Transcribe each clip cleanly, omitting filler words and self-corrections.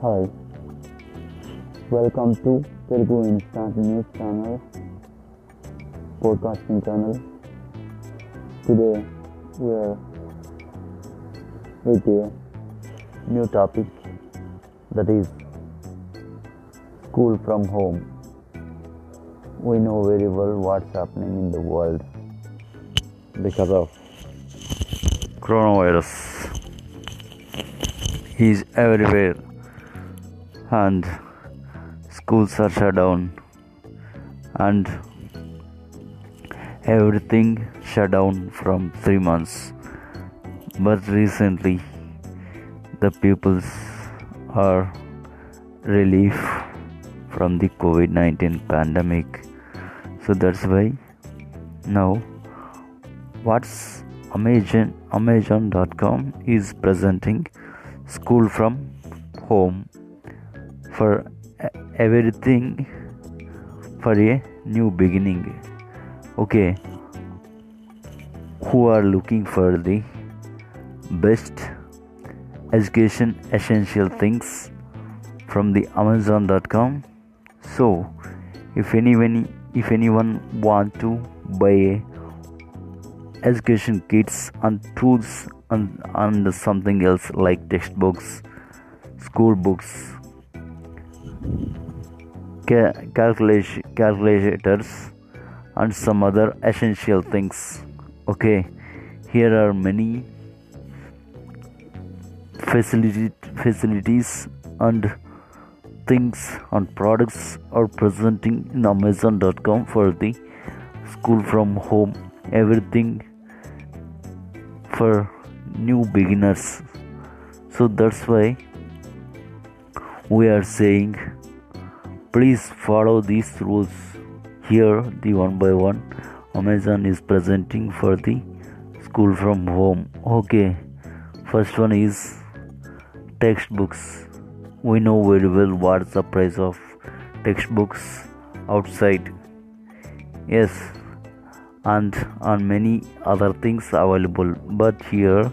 Hi, welcome to Kereku Instant News Channel, podcasting channel. Today we are with a new topic, that is school from home. We know very well what's happening in the world because of coronavirus is everywhere and schools are shut down and everything shut down from 3 months, but recently the pupils are relieved from the COVID-19 pandemic. So that's why now what's Amazon.com is presenting school from home for everything, for a new beginning. Okay, who are looking for the best education essential things from the Amazon.com. So if anyone want to buy a education kits and tools and something else like textbooks, school books, calculators and some other essential things. Okay, here are many facilities and things and products are presenting in Amazon.com for the school from home, everything for new beginners. So that's why we are saying please follow these rules. Here the one by one Amazon is presenting for the school from home. Okay, first one is textbooks. We know very well what's the price of textbooks outside, yes, and on many other things available, but here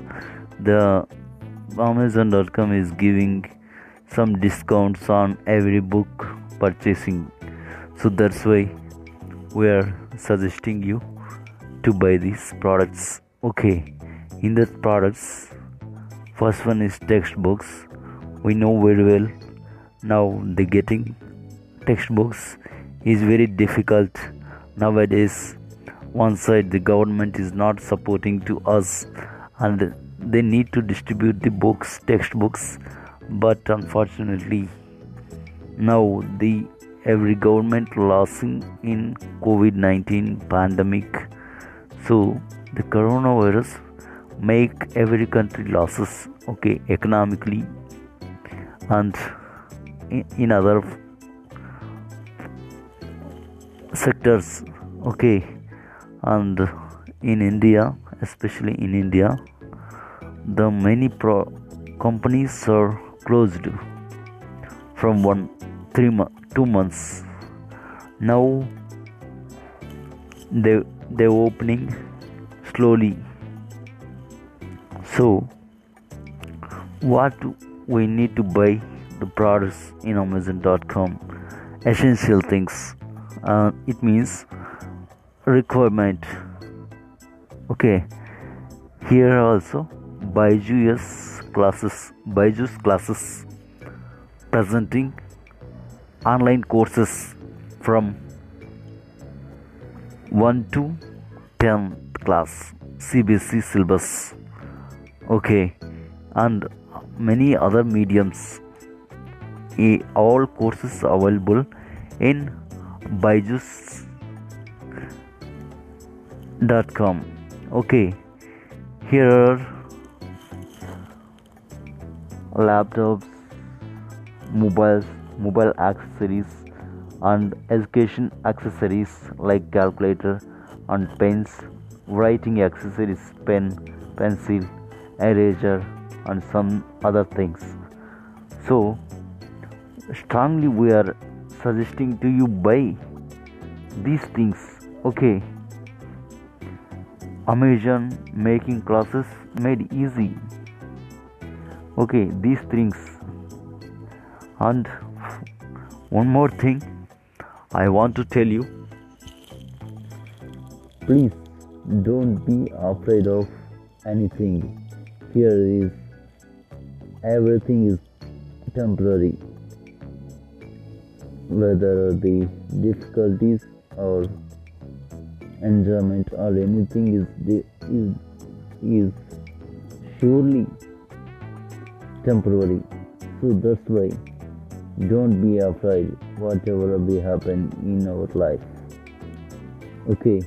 the Amazon.com is giving some discounts on every book purchasing. So that's why we are suggesting you to buy these products. Okay, in the products, first one is textbooks. We know very well now the getting textbooks is very difficult nowadays. One side the government is not supporting to us and they need to distribute the books, textbooks, but unfortunately now the every government losing in COVID-19 pandemic. So the coronavirus make every country losses, okay, economically and in other sectors. Okay, and in India, especially in India, the many companies are closed from 2 months. Now they opening slowly. So what we need to buy the products in Amazon.com, essential things, it means requirement. Okay, here also Byju's classes presenting online courses from 1 to 10th class CBSE syllabus. Okay, and many other mediums, all courses available in Byju's.com. Okay, here are laptops, mobiles, mobile accessories and education accessories like calculator and pens, writing accessories, pen, pencil, eraser and some other things. So strongly we are suggesting to you buy these things. Okay, Amazon making classes made easy. Okay, these things And one more thing I want to tell you, please don't be afraid of anything. Here is everything is temporary, whether the difficulties or enjoyment or anything is surely temporary. So that's why don't be afraid whatever will happen in our life. Okay,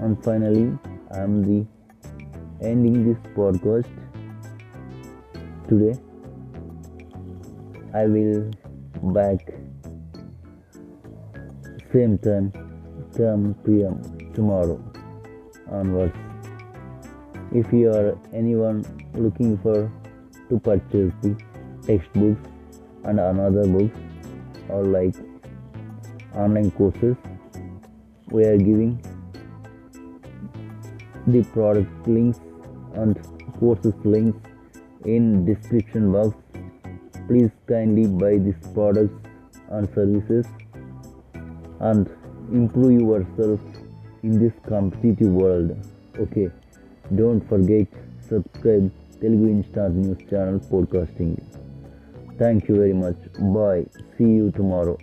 and finally I'm the ending this podcast today. I will back same time 10 p.m. tomorrow onwards. If you are anyone looking for to purchase the textbooks and another books or like online courses, we are giving the product links and courses links in description box. Please kindly buy these products and services and improve yourself in this competitive world. Okay, don't forget subscribe Telugu Instant News Channel podcasting. Thank you very much. Bye. See you tomorrow.